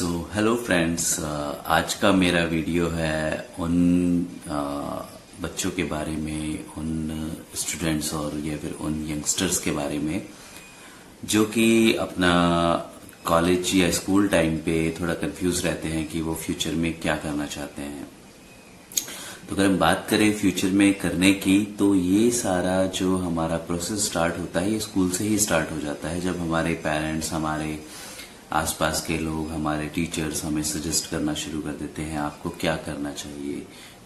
So hello friends, आज का मेरा वीडियो है उन बच्चों के बारे में, उन स्टूडेंट्स और या फिर उन यंगस्टर्स के बारे में जो कि अपना कॉलेज या स्कूल टाइम पे थोड़ा कंफ्यूज रहते हैं कि वो फ्यूचर में क्या करना चाहते हैं। तो अगर हम बात करें फ्यूचर में करने की, तो ये सारा जो हमारा प्रोसेस स्टार्ट होता है ये स्कूल से ही स्टार्ट हो जाता है, जब हमारे पेरेंट्स, हमारे आसपास के लोग, हमारे टीचर्स हमें सजेस्ट करना शुरू कर देते हैं आपको क्या करना चाहिए।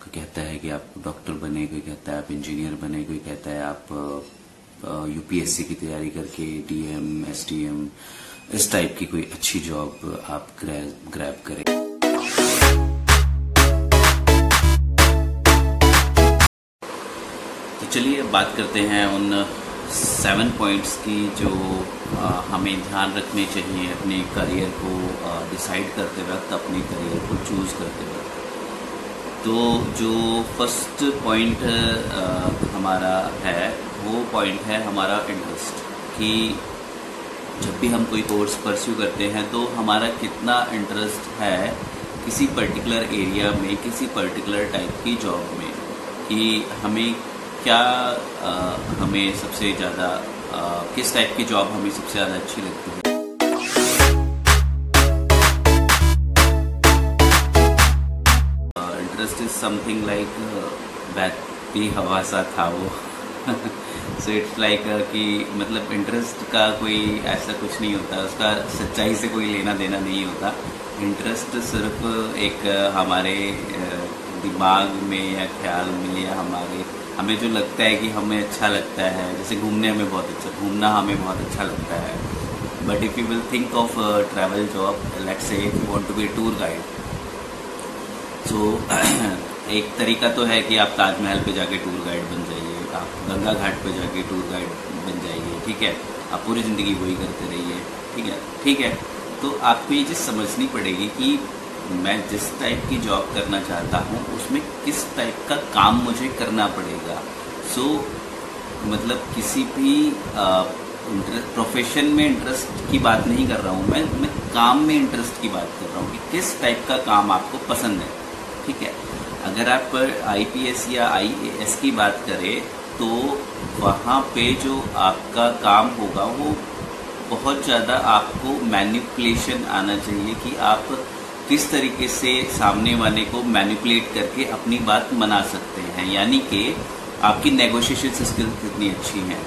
कोई कहता है कि आप डॉक्टर बने, कोई कहता है आप इंजीनियर बने, कोई कहता है आप यूपीएससी की तैयारी करके डीएम, एसडीएम इस टाइप की कोई अच्छी जॉब आप ग्रैब करें। तो चलिए बात करते हैं उन 7 पॉइंट्स की जो हमें ध्यान रखने चाहिए अपने करियर को डिसाइड करते वक्त, अपने करियर को चूज़ करते वक्त। तो जो फर्स्ट पॉइंट हमारा है वो पॉइंट है हमारा इंटरेस्ट, कि जब भी हम कोई कोर्स परस्यू करते हैं तो हमारा कितना इंटरेस्ट है किसी पर्टिकुलर एरिया में, किसी पर्टिकुलर टाइप की जॉब में, कि हमें क्या हमें सबसे ज़्यादा किस टाइप की जॉब हमें सबसे ज़्यादा अच्छी लगती है। इंटरेस्ट इज समथिंग लाइक बहती हवा सा था वो, सो इट्स लाइक कि मतलब इंटरेस्ट का कोई ऐसा कुछ नहीं होता, उसका सच्चाई से कोई लेना देना नहीं होता। इंटरेस्ट सिर्फ एक हमारे दिमाग में या ख्याल में या हमारे हमें जो लगता है कि हमें अच्छा लगता है, जैसे घूमना हमें बहुत अच्छा लगता है। But if you will think of travel job, let's say you want to be tour guide, so एक तरीका तो है कि आप ताजमहल पे जाके टूर गाइड बन जाइए, आप गंगा घाट पे जाके टूर गाइड बन जाइए, ठीक है, आप पूरी ज़िंदगी वही करते रहिए, ठीक है। तो आपको ये चीज़ समझनी पड़ेगी कि मैं जिस टाइप की जॉब करना चाहता हूँ उसमें किस टाइप का काम मुझे करना पड़ेगा। सो मतलब किसी भी प्रोफेशन में इंटरेस्ट की बात नहीं कर रहा हूँ मैं काम में इंटरेस्ट की बात कर रहा हूँ कि किस टाइप का काम आपको पसंद है, ठीक है। अगर आप आईपीएस या आईएएस की बात करें तो वहाँ पे जो आपका काम होगा वो बहुत ज़्यादा आपको मैनिपुलेशन आना चाहिए, कि आप किस तरीके से सामने वाले को मैनिपुलेट करके अपनी बात मना सकते हैं, यानी कि आपकी नेगोशिएशन स्किल्स कितनी अच्छी हैं।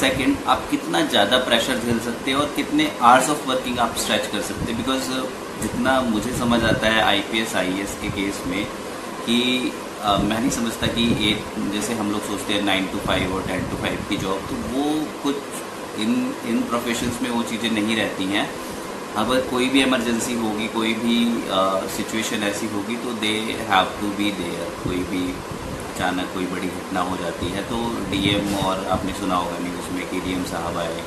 सेकंड, आप कितना ज़्यादा प्रेशर झेल सकते हैं और कितने आवर्स ऑफ वर्किंग आप स्ट्रेच कर सकते हैं, बिकॉज जितना मुझे समझ आता है आईपीएस आईएएस के केस में कि मैं नहीं समझता कि जैसे हम लोग सोचते हैं 9 to 5 और 10 to 5 की जॉब, तो वो कुछ इन प्रोफेशंस में वो चीज़ें नहीं रहती हैं। अगर कोई भी इमरजेंसी होगी, कोई भी सिचुएशन ऐसी होगी तो they have to be there, कोई भी अचानक कोई बड़ी घटना हो जाती है तो डीएम, और आपने सुना होगा न्यूज़ में कि डीएम साहब आए,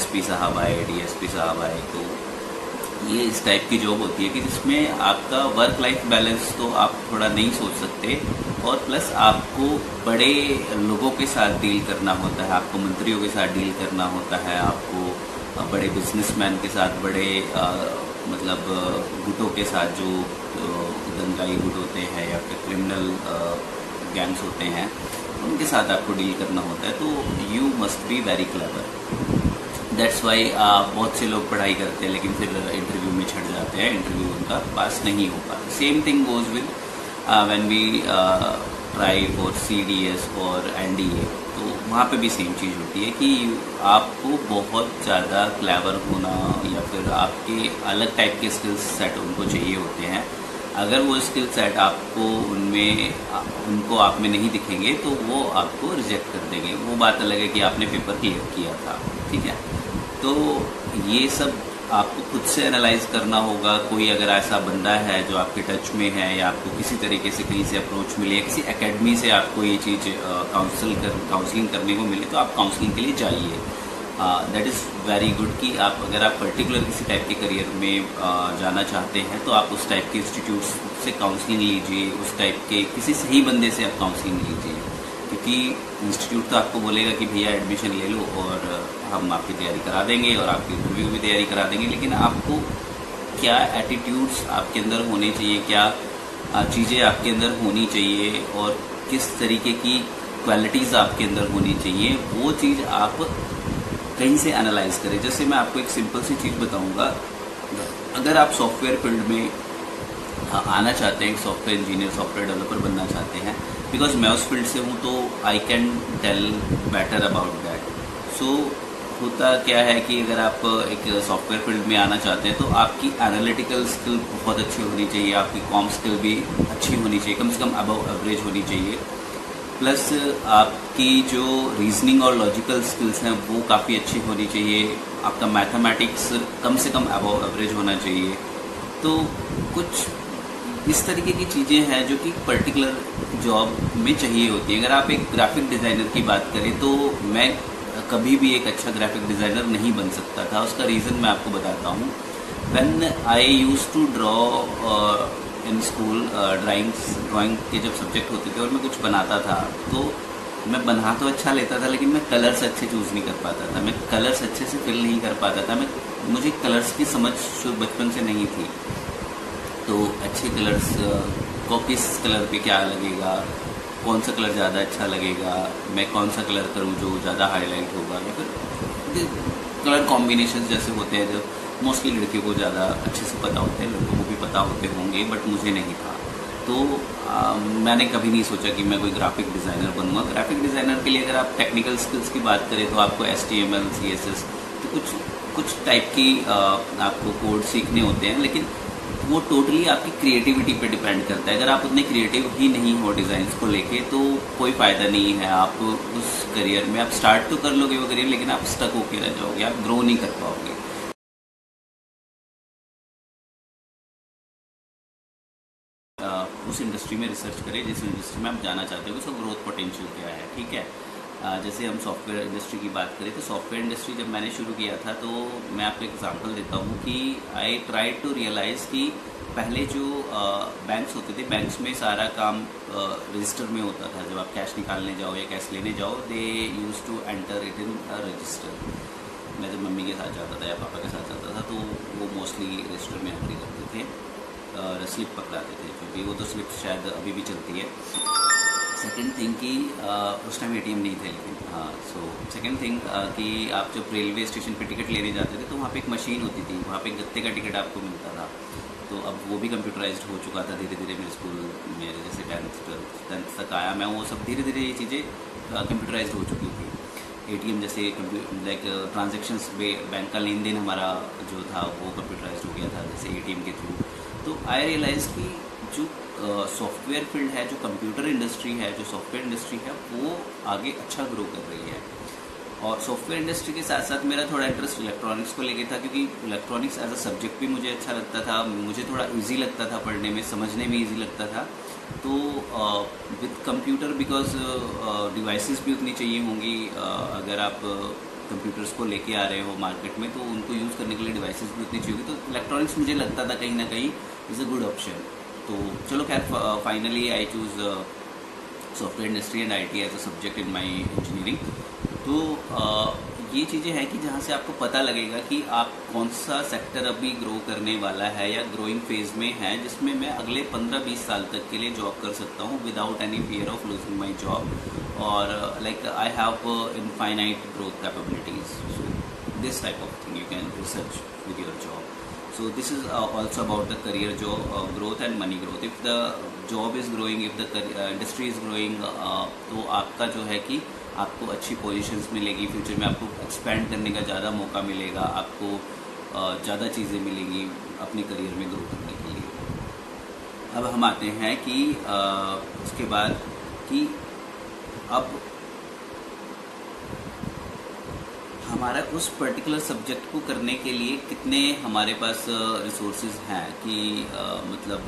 एसपी साहब आए, डीएसपी साहब आए, तो ये इस टाइप की जॉब होती है कि जिसमें आपका वर्क लाइफ बैलेंस तो आप थोड़ा नहीं सोच सकते, और प्लस आपको बड़े लोगों के साथ डील करना होता है, आपको मंत्रियों के साथ डील करना होता है, आपको बड़े बिजनेसमैन के साथ, बड़े मतलब गुटों के साथ जो दंगाई गुट होते हैं या फिर क्रिमिनल गैंग्स होते हैं, उनके साथ आपको डील करना होता है। तो you must be very clever, that's why बहुत से लोग पढ़ाई करते हैं लेकिन फिर इंटरव्यू में छट जाते हैं, इंटरव्यू उनका पास नहीं हो पाता। Same thing goes with when we try for CDS और NDA, तो वहाँ पे भी सेम चीज़ होती है कि आपको बहुत ज़्यादा क्लेवर होना या फिर आपके अलग टाइप के स्किल सेट उनको चाहिए होते हैं। अगर वो स्किल सेट आपको उनको आप में नहीं दिखेंगे तो वो आपको रिजेक्ट कर देंगे। वो बात अलग है कि आपने पेपर क्लियर किया था, ठीक है। तो ये सब आपको खुद से एनालाइज करना होगा। कोई अगर ऐसा बंदा है जो आपके टच में है या आपको किसी तरीके से कहीं से अप्रोच मिले, किसी एकेडमी से आपको ये चीज़ काउंसलिंग करने को मिले, तो आप काउंसलिंग के लिए जाइए। दैट इज़ वेरी गुड कि आप अगर आप पर्टिकुलर किसी टाइप के करियर में जाना चाहते हैं तो आप उस टाइप के इंस्टीट्यूट्स से काउंसलिंग लीजिए, उस टाइप के किसी सही बंदे से आप काउंसलिंग लीजिए, क्योंकि इंस्टीट्यूट तो आपको बोलेगा कि भैया एडमिशन ले लो और हम आपकी तैयारी करा देंगे और आपकी इंटरव्यू भी तैयारी करा देंगे, लेकिन आपको क्या एटीट्यूड्स आपके अंदर होने चाहिए, क्या चीज़ें आपके अंदर होनी चाहिए और किस तरीके की क्वालिटीज़ आपके अंदर होनी चाहिए, वो चीज़ आप कहीं से एनालाइज करें। जैसे मैं आपको एक सिंपल सी चीज़ बताऊंगा, अगर आप सॉफ्टवेयर फील्ड में आना चाहते हैं, सॉफ्टवेयर इंजीनियर सॉफ्टवेयर डेवलपर बनना चाहते हैं, बिकॉज मैं उस फील्ड से हूँ तो I can tell better about that. So होता क्या है कि अगर आप एक सॉफ्टवेयर फील्ड में आना चाहते हैं तो आपकी एनालिटिकल स्किल बहुत अच्छी होनी चाहिए, आपकी कॉम स्किल भी अच्छी होनी चाहिए, कम से कम अबव एवरेज होनी चाहिए, प्लस आपकी जो रीजनिंग और लॉजिकल स्किल्स हैं वो काफ़ी अच्छी होनी चाहिए, आपका मैथमेटिक्स कम से कम अबव एवरेज होना चाहिए। तो कुछ इस तरीके की चीज़ें हैं जो कि पर्टिकुलर जॉब में चाहिए होती है। अगर आप एक ग्राफिक डिज़ाइनर की बात करें तो मैं कभी भी एक अच्छा ग्राफिक डिज़ाइनर नहीं बन सकता था। उसका रीज़न मैं आपको बताता हूँ। When I use to draw in school, drawing के जब सब्जेक्ट होते थे और मैं कुछ बनाता था तो मैं बना तो अच्छा लेता था, लेकिन मैं कलर्स अच्छे चूज़ नहीं कर पाता था, मैं कलर्स अच्छे से फिल नहीं कर पाता था, मुझे कलर्स की समझ बचपन से नहीं थी। तो अच्छे कलर्स को किस कलर पर क्या लगेगा, कौन सा कलर ज़्यादा अच्छा लगेगा, मैं कौन सा कलर करूँ जो ज़्यादा हाईलाइट होगा, या फिर कलर कॉम्बिनेशन जैसे होते हैं जो मोस्टली लड़कियों को ज़्यादा अच्छे से पता होते हैं, लड़कों को भी पता होते होंगे बट मुझे नहीं था। तो मैंने कभी नहीं सोचा कि मैं कोई ग्राफिक डिज़ाइनर बनूँगा। ग्राफिक डिज़ाइनर के लिए अगर आप टेक्निकल स्किल्स की बात करें तो आपको HTML CSS तो कुछ टाइप की आपको कोड सीखने होते हैं, लेकिन वो टोटली आपकी क्रिएटिविटी पे डिपेंड करता है। अगर आप उतने क्रिएटिव ही नहीं हो डिज़ाइंस को लेके तो कोई फ़ायदा नहीं है। आप उस करियर में आप स्टार्ट तो कर लोगे वो करियर, लेकिन आप स्टक होके रह जाओगे, आप ग्रो नहीं कर पाओगे। उस इंडस्ट्री में रिसर्च करें जिस इंडस्ट्री में आप जाना चाहते हो, उसका ग्रोथ पोटेंशियल क्या है, ठीक है। जैसे हम सॉफ्टवेयर इंडस्ट्री की बात करें तो सॉफ्टवेयर इंडस्ट्री जब मैंने शुरू किया था तो मैं आपको एग्जांपल देता हूँ कि आई ट्राई टू रियलाइज़ कि पहले जो बैंक्स होते थे, बैंक्स में सारा काम रजिस्टर में होता था। जब आप कैश निकालने जाओ या कैश लेने जाओ, they use to enter it in register. मैं जब मम्मी के साथ जाता था या पापा के साथ जाता था तो वो मोस्टली रजिस्टर में एंट्री करते थे, स्लिप पकड़ाते थे, क्योंकि वो तो स्लिप शायद अभी भी चलती है। सेकेंड थिंग कि उस टाइम ATM नहीं थे, लेकिन हाँ, सो सेकेंड थिंग कि आप जब रेलवे स्टेशन पे टिकट लेने जाते थे तो वहाँ पे एक मशीन होती थी, वहाँ पे गत्ते का टिकट आपको मिलता था। तो अब वो भी कंप्यूटराइज्ड हो चुका था धीरे धीरे। मेरे स्कूल में जैसे 10th तक आया मैं, वो सब धीरे धीरे ये चीज़ें कंप्यूटराइज्ड हो चुकी थी। ATM जैसे लाइक ट्रांजेक्शन्स बैंक का लेन देन हमारा जो था वो कंप्यूटराइज्ड हो गया था जैसे ATM के थ्रू। तो आई रियलाइज़ कि जो सॉफ्टवेयर फील्ड है, जो कंप्यूटर इंडस्ट्री है, जो सॉफ्टवेयर इंडस्ट्री है, वो आगे अच्छा ग्रो कर रही है। और सॉफ्टवेयर इंडस्ट्री के साथ साथ मेरा थोड़ा इंटरेस्ट इलेक्ट्रॉनिक्स को लेके था, क्योंकि इलेक्ट्रॉनिक्स एज अ सब्जेक्ट भी मुझे अच्छा लगता था, मुझे थोड़ा इजी लगता था पढ़ने में, समझने में इजी लगता था। तो विद कंप्यूटर बिकॉज डिवाइसेस भी उतनी चाहिए होंगी। अगर आप कंप्यूटर्स को लेके आ रहे हो मार्केट में तो उनको यूज़ करने के लिए डिवाइसेस भी उतनी चाहिए होगी। तो इलेक्ट्रॉनिक्स मुझे लगता था कहीं ना कहीं इज़ अ गुड ऑप्शन। तो चलो खैर, finally I choose software industry and IT as a subject in my engineering. तो ये चीज़ें हैं कि जहाँ से आपको पता लगेगा कि आप कौन सा सेक्टर अभी ग्रो करने वाला है या ग्रोइंग फेज़ में है, जिसमें मैं अगले 15-20 साल तक के लिए जॉब कर सकता हूँ without any fear of losing my job, और like I have infinite growth capabilities. So this type of thing you can research with your job. So this is also about the career job growth and money growth. If the job is growing, if the industry is growing, तो आपका जो है कि आपको अच्छी positions मिलेगी, future में आपको एक्सपेंड करने का ज़्यादा मौका मिलेगा, आपको ज़्यादा चीज़ें मिलेंगी अपने करियर में ग्रो करने के लिए। अब हम आते हैं कि उसके बाद कि अब हमारा उस पर्टिकुलर सब्जेक्ट को करने के लिए कितने हमारे पास रिसोर्सेज हैं, कि मतलब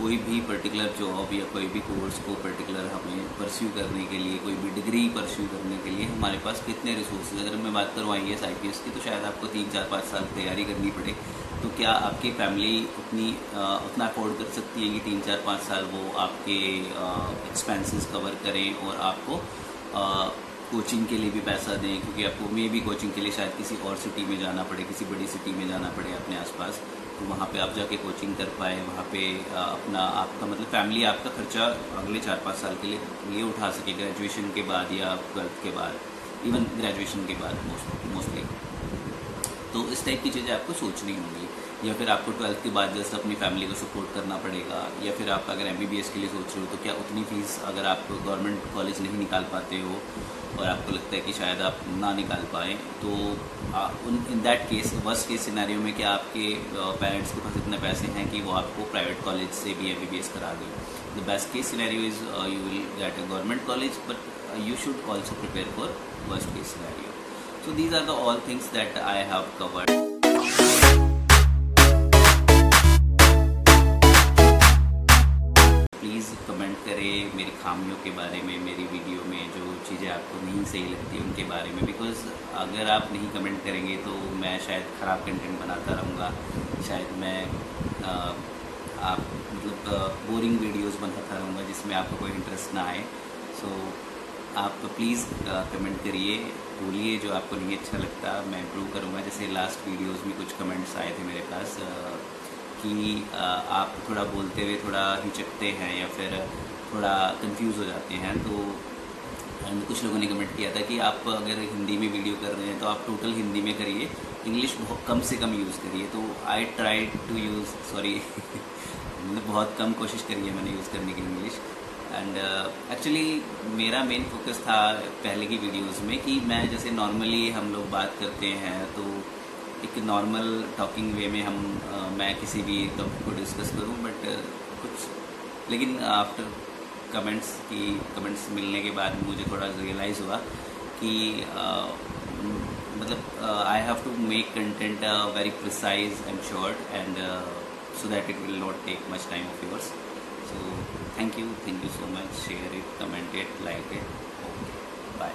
कोई भी पर्टिकुलर जॉब या कोई भी कोर्स को पर्टिकुलर हमें परस्यू करने के लिए, कोई भी डिग्री परस्यू करने के लिए हमारे पास कितने रिसोर्सेज। अगर मैं बात करूँ IAS IPS की तो शायद आपको 3-4-5 साल तैयारी करनी पड़े। तो क्या आपकी फैमिली उतना अफोर्ड कर सकती है कि 3-4-5 साल वो आपके एक्सपेंसेस कवर करें और आपको कोचिंग के लिए भी पैसा दें, क्योंकि आपको मे भी कोचिंग के लिए शायद किसी और सिटी में जाना पड़े, किसी बड़ी सिटी में जाना पड़े अपने आसपास। तो वहाँ पे आप जाके कोचिंग कर पाए, वहाँ पे अपना आपका मतलब फैमिली आपका खर्चा अगले 4-5 साल के लिए ये उठा सके, ग्रेजुएशन के बाद या 12th के बाद, इवन ग्रेजुएशन के बाद मोस्टली। तो इस टाइप की चीज़ें आपको सोचनी होंगी, या फिर आपको 12th के बाद जस्ट अपनी फैमिली को सपोर्ट करना पड़ेगा, या फिर आप अगर MBBS के लिए सोच रहे हो तो क्या उतनी फ़ीस अगर आप गवर्नमेंट कॉलेज नहीं निकाल पाते हो और आपको लगता है कि शायद आप ना निकाल पाएँ, तो in that case worst case scenario में क्या आपके पेरेंट्स के पास इतने पैसे हैं कि वो आपको प्राइवेट कॉलेज से भी MBBS करा दें। The best case scenario is you will get a government college, but you should also prepare for worst case scenario. So these are the all things that I have covered. Comment करें मेरी खामियों के बारे में, मेरी video में जो चीज़ें आपको नहीं सही लगती उनके बारे में, बिकॉज़ अगर आप नहीं कमेंट करेंगे तो मैं शायद ख़राब कंटेंट बनाता रहूँगा, शायद मैं आप मतलब बोरिंग वीडियोस बनाता रहूँगा जिसमें आपको कोई इंटरेस्ट ना आए। सो आप प्लीज़ कमेंट करिए, बोलिए जो आपको नहीं अच्छा लगता, मैं इम्प्रूव करूँगा। जैसे लास्ट वीडियोज़ में कुछ कमेंट्स आए थे मेरे पास कि आप थोड़ा बोलते हुए थोड़ा हिचकते हैं या फिर थोड़ा कंफ्यूज हो जाते हैं। तो कुछ लोगों ने कमेंट किया था कि आप अगर हिंदी में वीडियो कर रहे हैं तो आप टोटल हिंदी में करिए, इंग्लिश बहुत कम से कम यूज़ करिए। तो I try to use sorry मतलब बहुत कम कोशिश करी है मैंने यूज़ करने की इंग्लिश। एंड एक्चुअली मेरा मेन फोकस था पहले की वीडियोज़ में कि मैं जैसे नॉर्मली हम लोग बात करते हैं तो एक नॉर्मल टॉकिंग वे में मैं किसी भी टॉपिक को डिस्कस करूं, बट कुछ लेकिन आफ्टर कमेंट्स मिलने के बाद मुझे थोड़ा रियलाइज़ हुआ कि मतलब I have to make content very precise and short and so that it will not take much time of yours. So thank you so much. Share it, comment it, like it. Okay, bye.